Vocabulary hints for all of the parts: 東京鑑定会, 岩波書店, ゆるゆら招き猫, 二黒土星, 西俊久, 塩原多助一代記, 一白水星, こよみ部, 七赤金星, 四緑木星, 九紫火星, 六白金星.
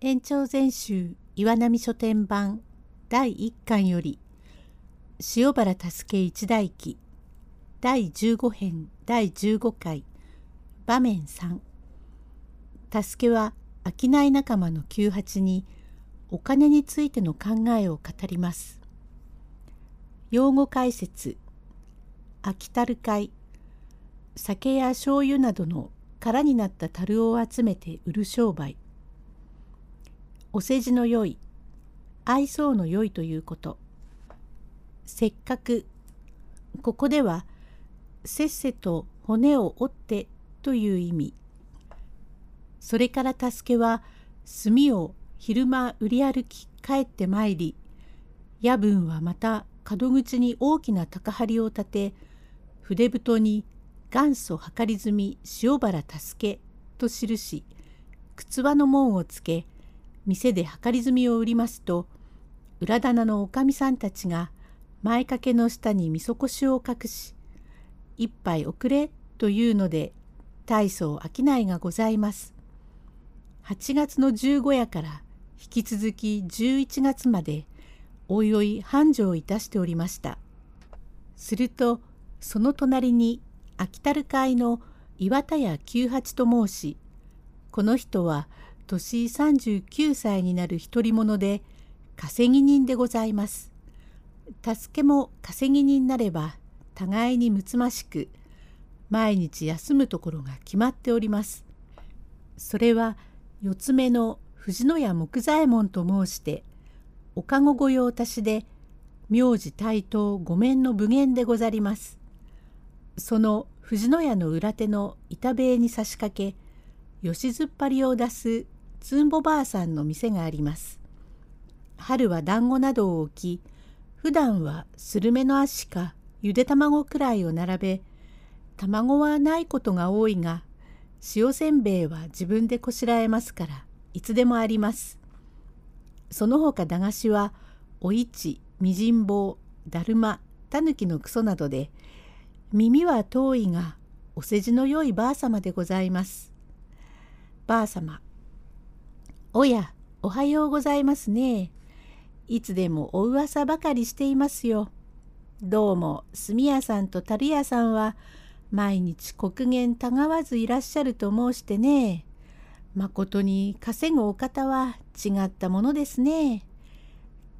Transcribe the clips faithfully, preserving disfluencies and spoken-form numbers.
延長全集岩波書店版だいいっかんより塩原佑一代記だいじゅうごへんだいじゅうごかい場面さん。佑は商い仲間の久八にお金についての考えを語ります。用語解説秋樽会酒や醤油などの空になった樽を集めて売る商売。お世辞の良い、愛想の良いということ。せっかく、ここでは、せっせと骨を折ってという意味。それから助けは、炭を昼間売り歩き帰ってまいり、夜分はまた角口に大きな高梁を立て、筆太に元祖はかり済み塩原佑と記し、靴輪の紋をつけ、店ではかり済みを売りますと、裏棚のおかみさんたちが前掛けの下にみそこしを隠し、一杯おくれというので、大層商いがございます。はちがつの十五夜から引き続きじゅういちがつまで、おいおい繁盛いたしておりました。すると、その隣に、秋樽会の岩田屋久八と申し、この人は年さんじゅうきゅうさいになる独り者で稼ぎ人でございます。助けも稼ぎ人なれば互いにむつましく、毎日休むところが決まっております。それは四つ目の藤野屋木左衛門と申して、おかご御用達で名字対等御免の武言でござります。その藤野屋の裏手の板塀に差し掛け、吉ずっぱりを出すつんぼばあさんの店があります。春は団子などを置き、普段はスルメの足かゆで卵くらいを並べ、卵はないことが多いが、塩せんべいは自分でこしらえますから、いつでもあります。そのほか駄菓子は、お市、みじん棒、だるま、たぬきのくそなどで、耳は遠いが、お世辞の良いばあさまでございます。ばあさま、おや、おはようございますね。いつでもお噂ばかりしていますよ。どうも、炭屋さんと樽屋さんは、毎日刻限たがわずいらっしゃると申してね。まことに稼ぐお方は違ったものですね。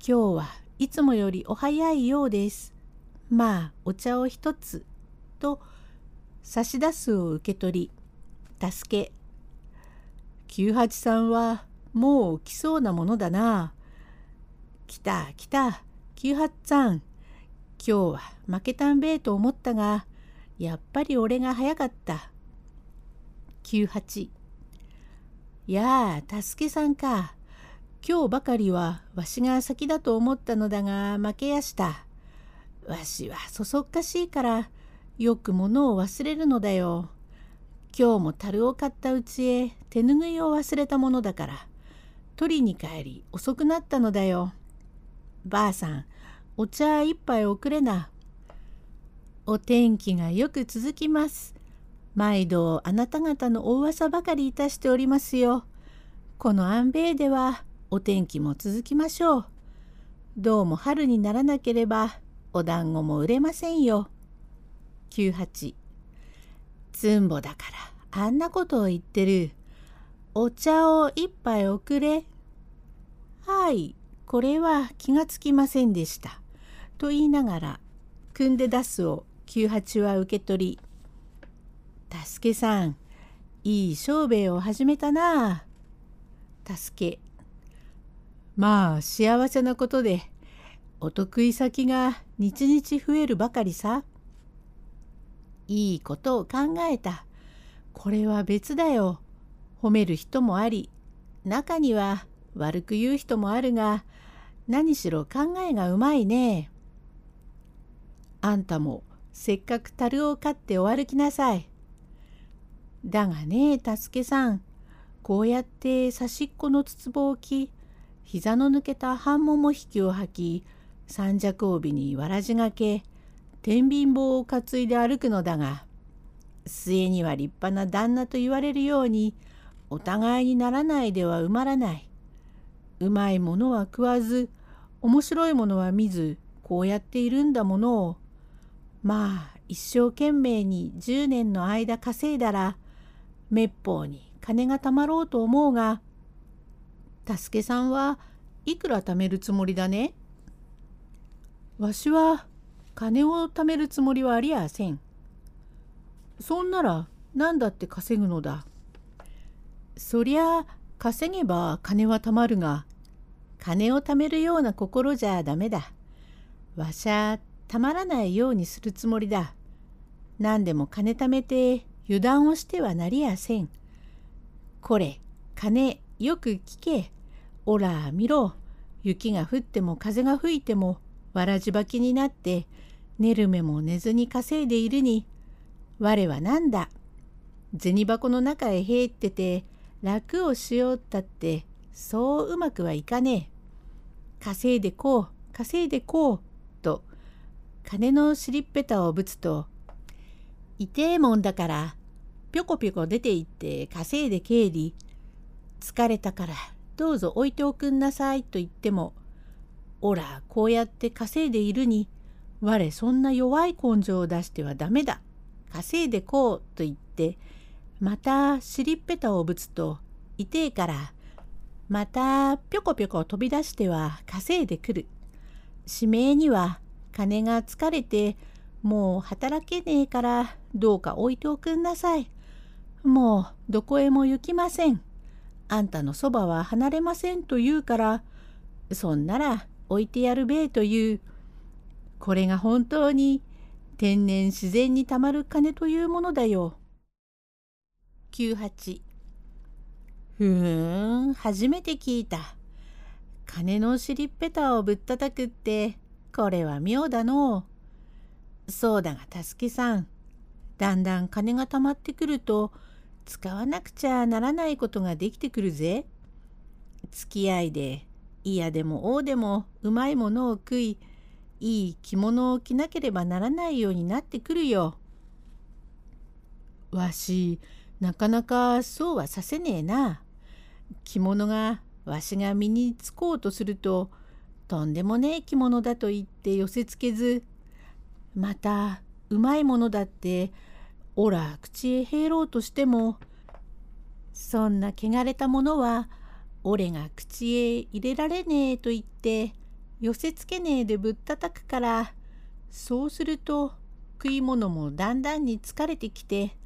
今日はいつもよりお早いようです。まあ、お茶を一つ。と差し出すを受け取り、助け、久八さんはもう来そうなものだな。来た来た、久八さん。今日は負けたんべえと思ったが、やっぱり俺が早かった。久八、やあ、助さんか。今日ばかりはわしが先だと思ったのだが、負けやした。わしはそそっかしいから、よく物を忘れるのだよ。今日も樽を買ったうちへ手ぬぐいを忘れたものだから、取りに帰り遅くなったのだよ。ばあさん、お茶一杯おくれな。お天気がよく続きます。毎度あなた方のお噂ばかりいたしておりますよ。この安兵衛ではお天気も続きましょう。どうも春にならなければお団子も売れませんよ。九八、つんぼだからあんなことを言ってる。お茶を一杯おくれ。はい、これは気がつきませんでした。と言いながら、汲んで出すを九八は受け取り、助さん、いい商売を始めたなあ。助、まあ幸せなことで、お得意先が日々増えるばかりさ。いいことを考えた。これは別だよ。褒める人もあり、中には悪く言う人もあるが、何しろ考えがうまいね。あんたもせっかく樽を買ってお歩きなさい。だがね、助さん、こうやって差しっこの筒棒を着、膝の抜けた半もも引きを履き、三尺帯にわらじがけ、天秤棒を担いで歩くのだが、末には立派な旦那と言われるように、お互いにならないでは埋まらない。うまいものは食わず、面白いものは見ず、こうやっているんだものを、まあ一生懸命にじゅうねんの間稼いだら、滅法に金がたまろうと思うが、たすけさんはいくら貯めるつもりだね。わしは金を貯めるつもりはありやせん。そんなら何だって稼ぐのだ。そりゃ稼げば金はたまるが、金を貯めるような心じゃダメだ。わしゃたまらないようにするつもりだ。何でも金貯めて油断をしてはなりやせん。これ金よく聞け。おら見ろ。雪が降っても風が吹いてもわらじばきになって寝る目も寝ずに稼いでいるに、我はなんだ。銭箱の中へへいってて楽をしようったってそううまくはいかねえ。稼いでこう稼いでこうと金の尻っぺたをぶつと、痛えもんだからぴょこぴょこ出て行って稼いで帰り、疲れたからどうぞ置いておくんなさいと言っても、おらこうやって稼いでいるに、我そんな弱い根性を出してはダメだ。稼いでこうと言ってまた尻っぺたをぶつと、痛えからまたぴょこぴょこ飛び出しては稼いでくる。しめえには金が疲れてもう働けねえからどうか置いておくんなさい。もうどこへも行きません。あんたのそばは離れませんと言うから、そんなら置いてやるべえという。これが本当に天然自然にたまる金というものだよ。きゅうじゅうはち。ふーん、初めて聞いた。金の尻っぺたをぶったたくってこれは妙だの。そうだがたすけさん、だんだん金がたまってくると使わなくちゃならないことができてくるぜ。付き合いで嫌でも王でもうまいものを食い、いい着物を着なければならないようになってくるよ。わしなかなかそうはさせねえな。着物がわしが身につこうとすると、とんでもねえ着物だと言って寄せつけず、またうまいものだっておら口へへろうとしても、そんな汚れたものは俺が口へ入れられねえと言って寄せつけねえでぶったたくから、そうすると食い物もだんだんに疲れてきて、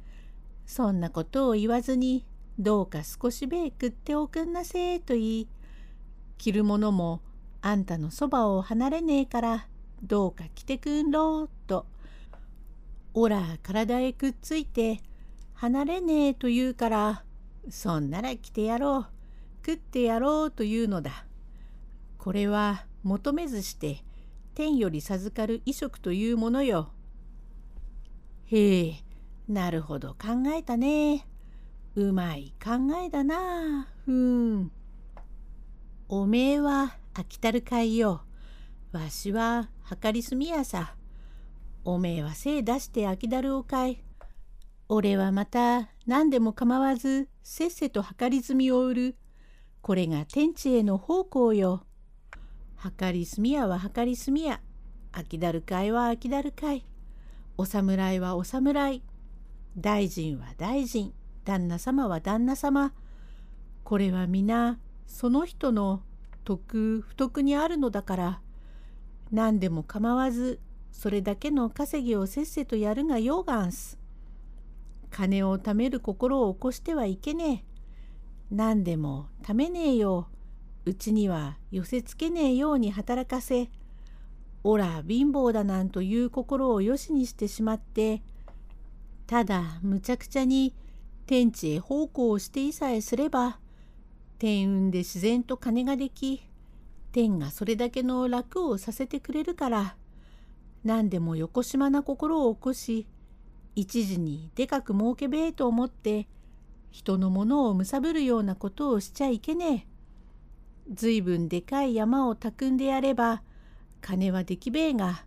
そんなことを言わずにどうか少しべえ食っておくんなせえと言い、着るものもあんたのそばを離れねえからどうか着てくんろうと、おら体へくっついて離れねえと言うから、そんなら着てやろう食ってやろうというのだ。これは求めずして天より授かる衣食というものよ。へえ、なるほど考えたね。うまい考えだな。ふーん。おめえは飽きたるかいよ。わしは計りすみやさ。おめえは精出して飽きだるおかい。俺はまた何でも構わずせっせと計り済みを売る。これが天地への奉公よ。はかりすみやははかりすみや、あきだるかいはあきだるかい、お侍はお侍、大臣は大臣、旦那様は旦那様。これは皆その人の得不得にあるのだから、何でも構わずそれだけの稼ぎをせっせとやるがようがんす。金を貯める心を起こしてはいけねえ。何でも貯めねえよ。うちには寄せつけねえように働かせ、おら貧乏だなんという心をよしにしてしまって、ただむちゃくちゃに天地へ奉公をしていさえすれば、天運で自然と金ができ、天がそれだけの楽をさせてくれるから、何でもよこしまな心を起こし、一時にでかく儲けべえと思って人のものをむさぶるようなことをしちゃいけねえ。ずいぶんでかい山をたんでやれば金はできべえが、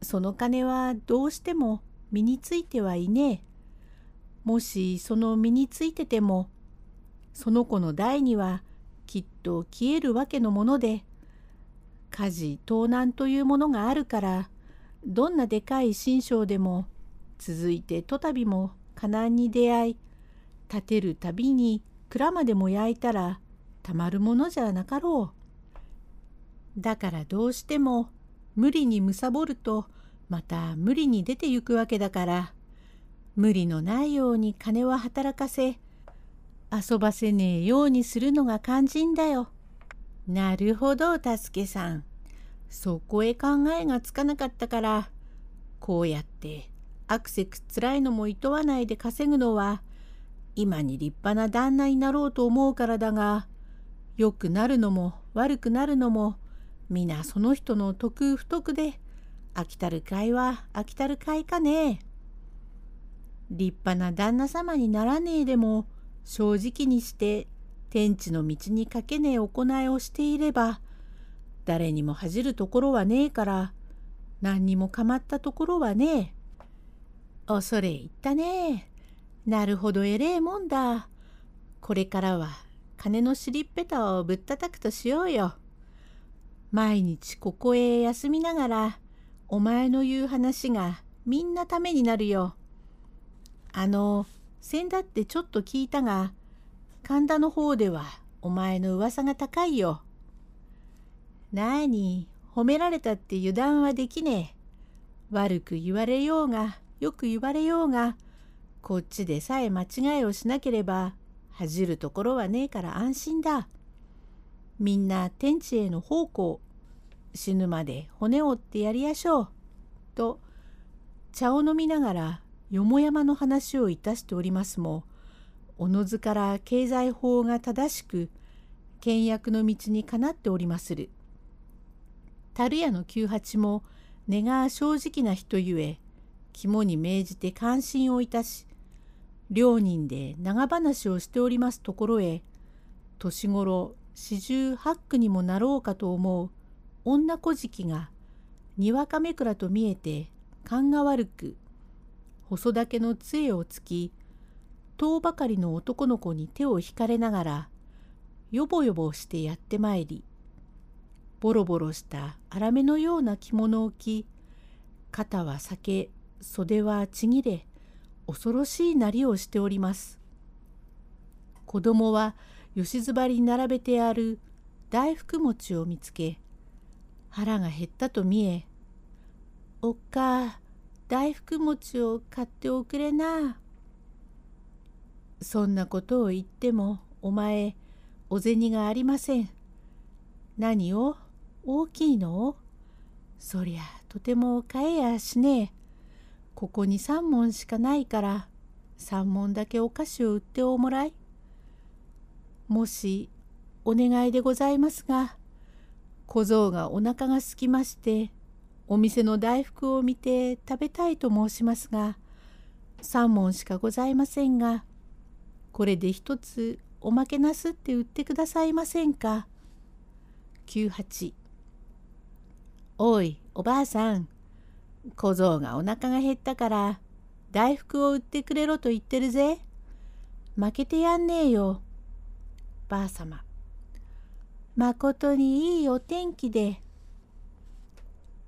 その金はどうしても身についてはいねえ。もしその身についてても、その子の代にはきっと消えるわけのもので、家事盗難というものがあるから、どんなでかい心象でも、続いてとたびも火難に出会い、建てるたびに蔵までも焼いたら、たまるものじゃなかろう。だからどうしても、無理に貪ると、また無理に出てゆくわけだから、無理のないように金は働かせ、遊ばせねえようにするのが肝心だよ。なるほど、たすけさん。そこへ考えがつかなかったから、こうやってあくせくつらいのもいとわないで稼ぐのは、今に立派な旦那になろうと思うからだが、良くなるのも悪くなるのも、皆その人の得不得で、飽きたるかいは飽きたるかいかねえ。立派な旦那様にならねえでも、正直にして天地の道にかけねえ行いをしていれば、誰にも恥じるところはねえから、何にもかまったところはねえ。恐れ入ったねえ。なるほどえれえもんだ。これからは金の尻っぺたをぶったたくとしようよ。毎日ここへ休みながら、お前の言う話がみんなためになるよ。あの、先だってちょっと聞いたが、神田の方ではお前の噂が高いよ。なあに、褒められたって油断はできねえ。悪く言われようが、よく言われようが、こっちでさえ間違いをしなければ、恥じるところはねえから安心だ。みんな天地への奉公、死ぬまで骨折ってやりやしょう。と、茶を飲みながら、よもやまの話をいたしておりますも、おのずから経済法が正しく、倹約の道にかなっておりまする。樽屋の久八も、根が正直な人ゆえ、肝に銘じて関心をいたし、両人で長話をしておりますところへ、年頃四十八九にもなろうかと思う、女小敷が、にわかめくらと見えて、勘が悪く、細竹の杖をつき、遠ばかりの男の子に手を引かれながら、よぼよぼしてやってまいり、ボロボロした荒めのような着物を着、肩は裂け、袖はちぎれ、恐ろしいなりをしております。子供は吉ずばりに並べてある大福餅を見つけ、腹が減ったと見え、おっか大福餅を買っておくれな。そんなことを言ってもお前お銭がありません。何を大きいのをそりゃとても買えやしねえ。ここに三文しかないから三文だけお菓子を売っておもらい。もしお願いでございますが、小僧がお腹がすきまして、お店の大福を見て食べたいと申しますが、三文しかございませんが、これで一つおまけなすって売ってくださいませんか。九八。おい、おばあさん。小僧がお腹が減ったから、大福を売ってくれろと言ってるぜ。負けてやんねえよ。ばあさま。まことにいいお天気で。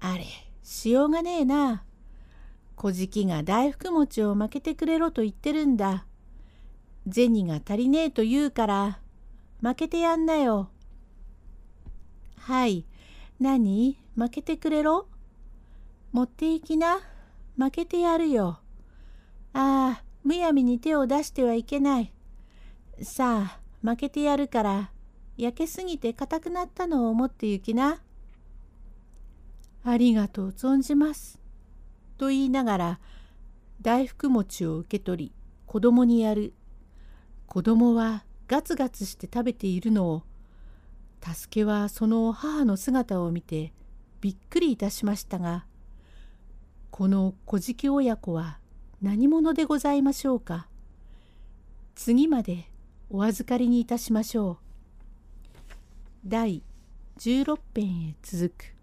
あれ、しようがねえな。小じきが大福餅をまけてくれろと言ってるんだ。銭が足りねえと言うから、まけてやんなよ。はい、なに、まけてくれろ。持っていきな、まけてやるよ。ああ、むやみに手を出してはいけない。さあ、まけてやるから、焼けすぎて固くなったのを持って行きな。ありがとう存じます。と言いながら、大福餅を受け取り、子供にやる。子供はガツガツして食べているのを、たすけはその母の姿を見て、びっくりいたしましたが、この小じき親子は何者でございましょうか。次までお預かりにいたしましょう。だいじゅうろっぺんへ続く。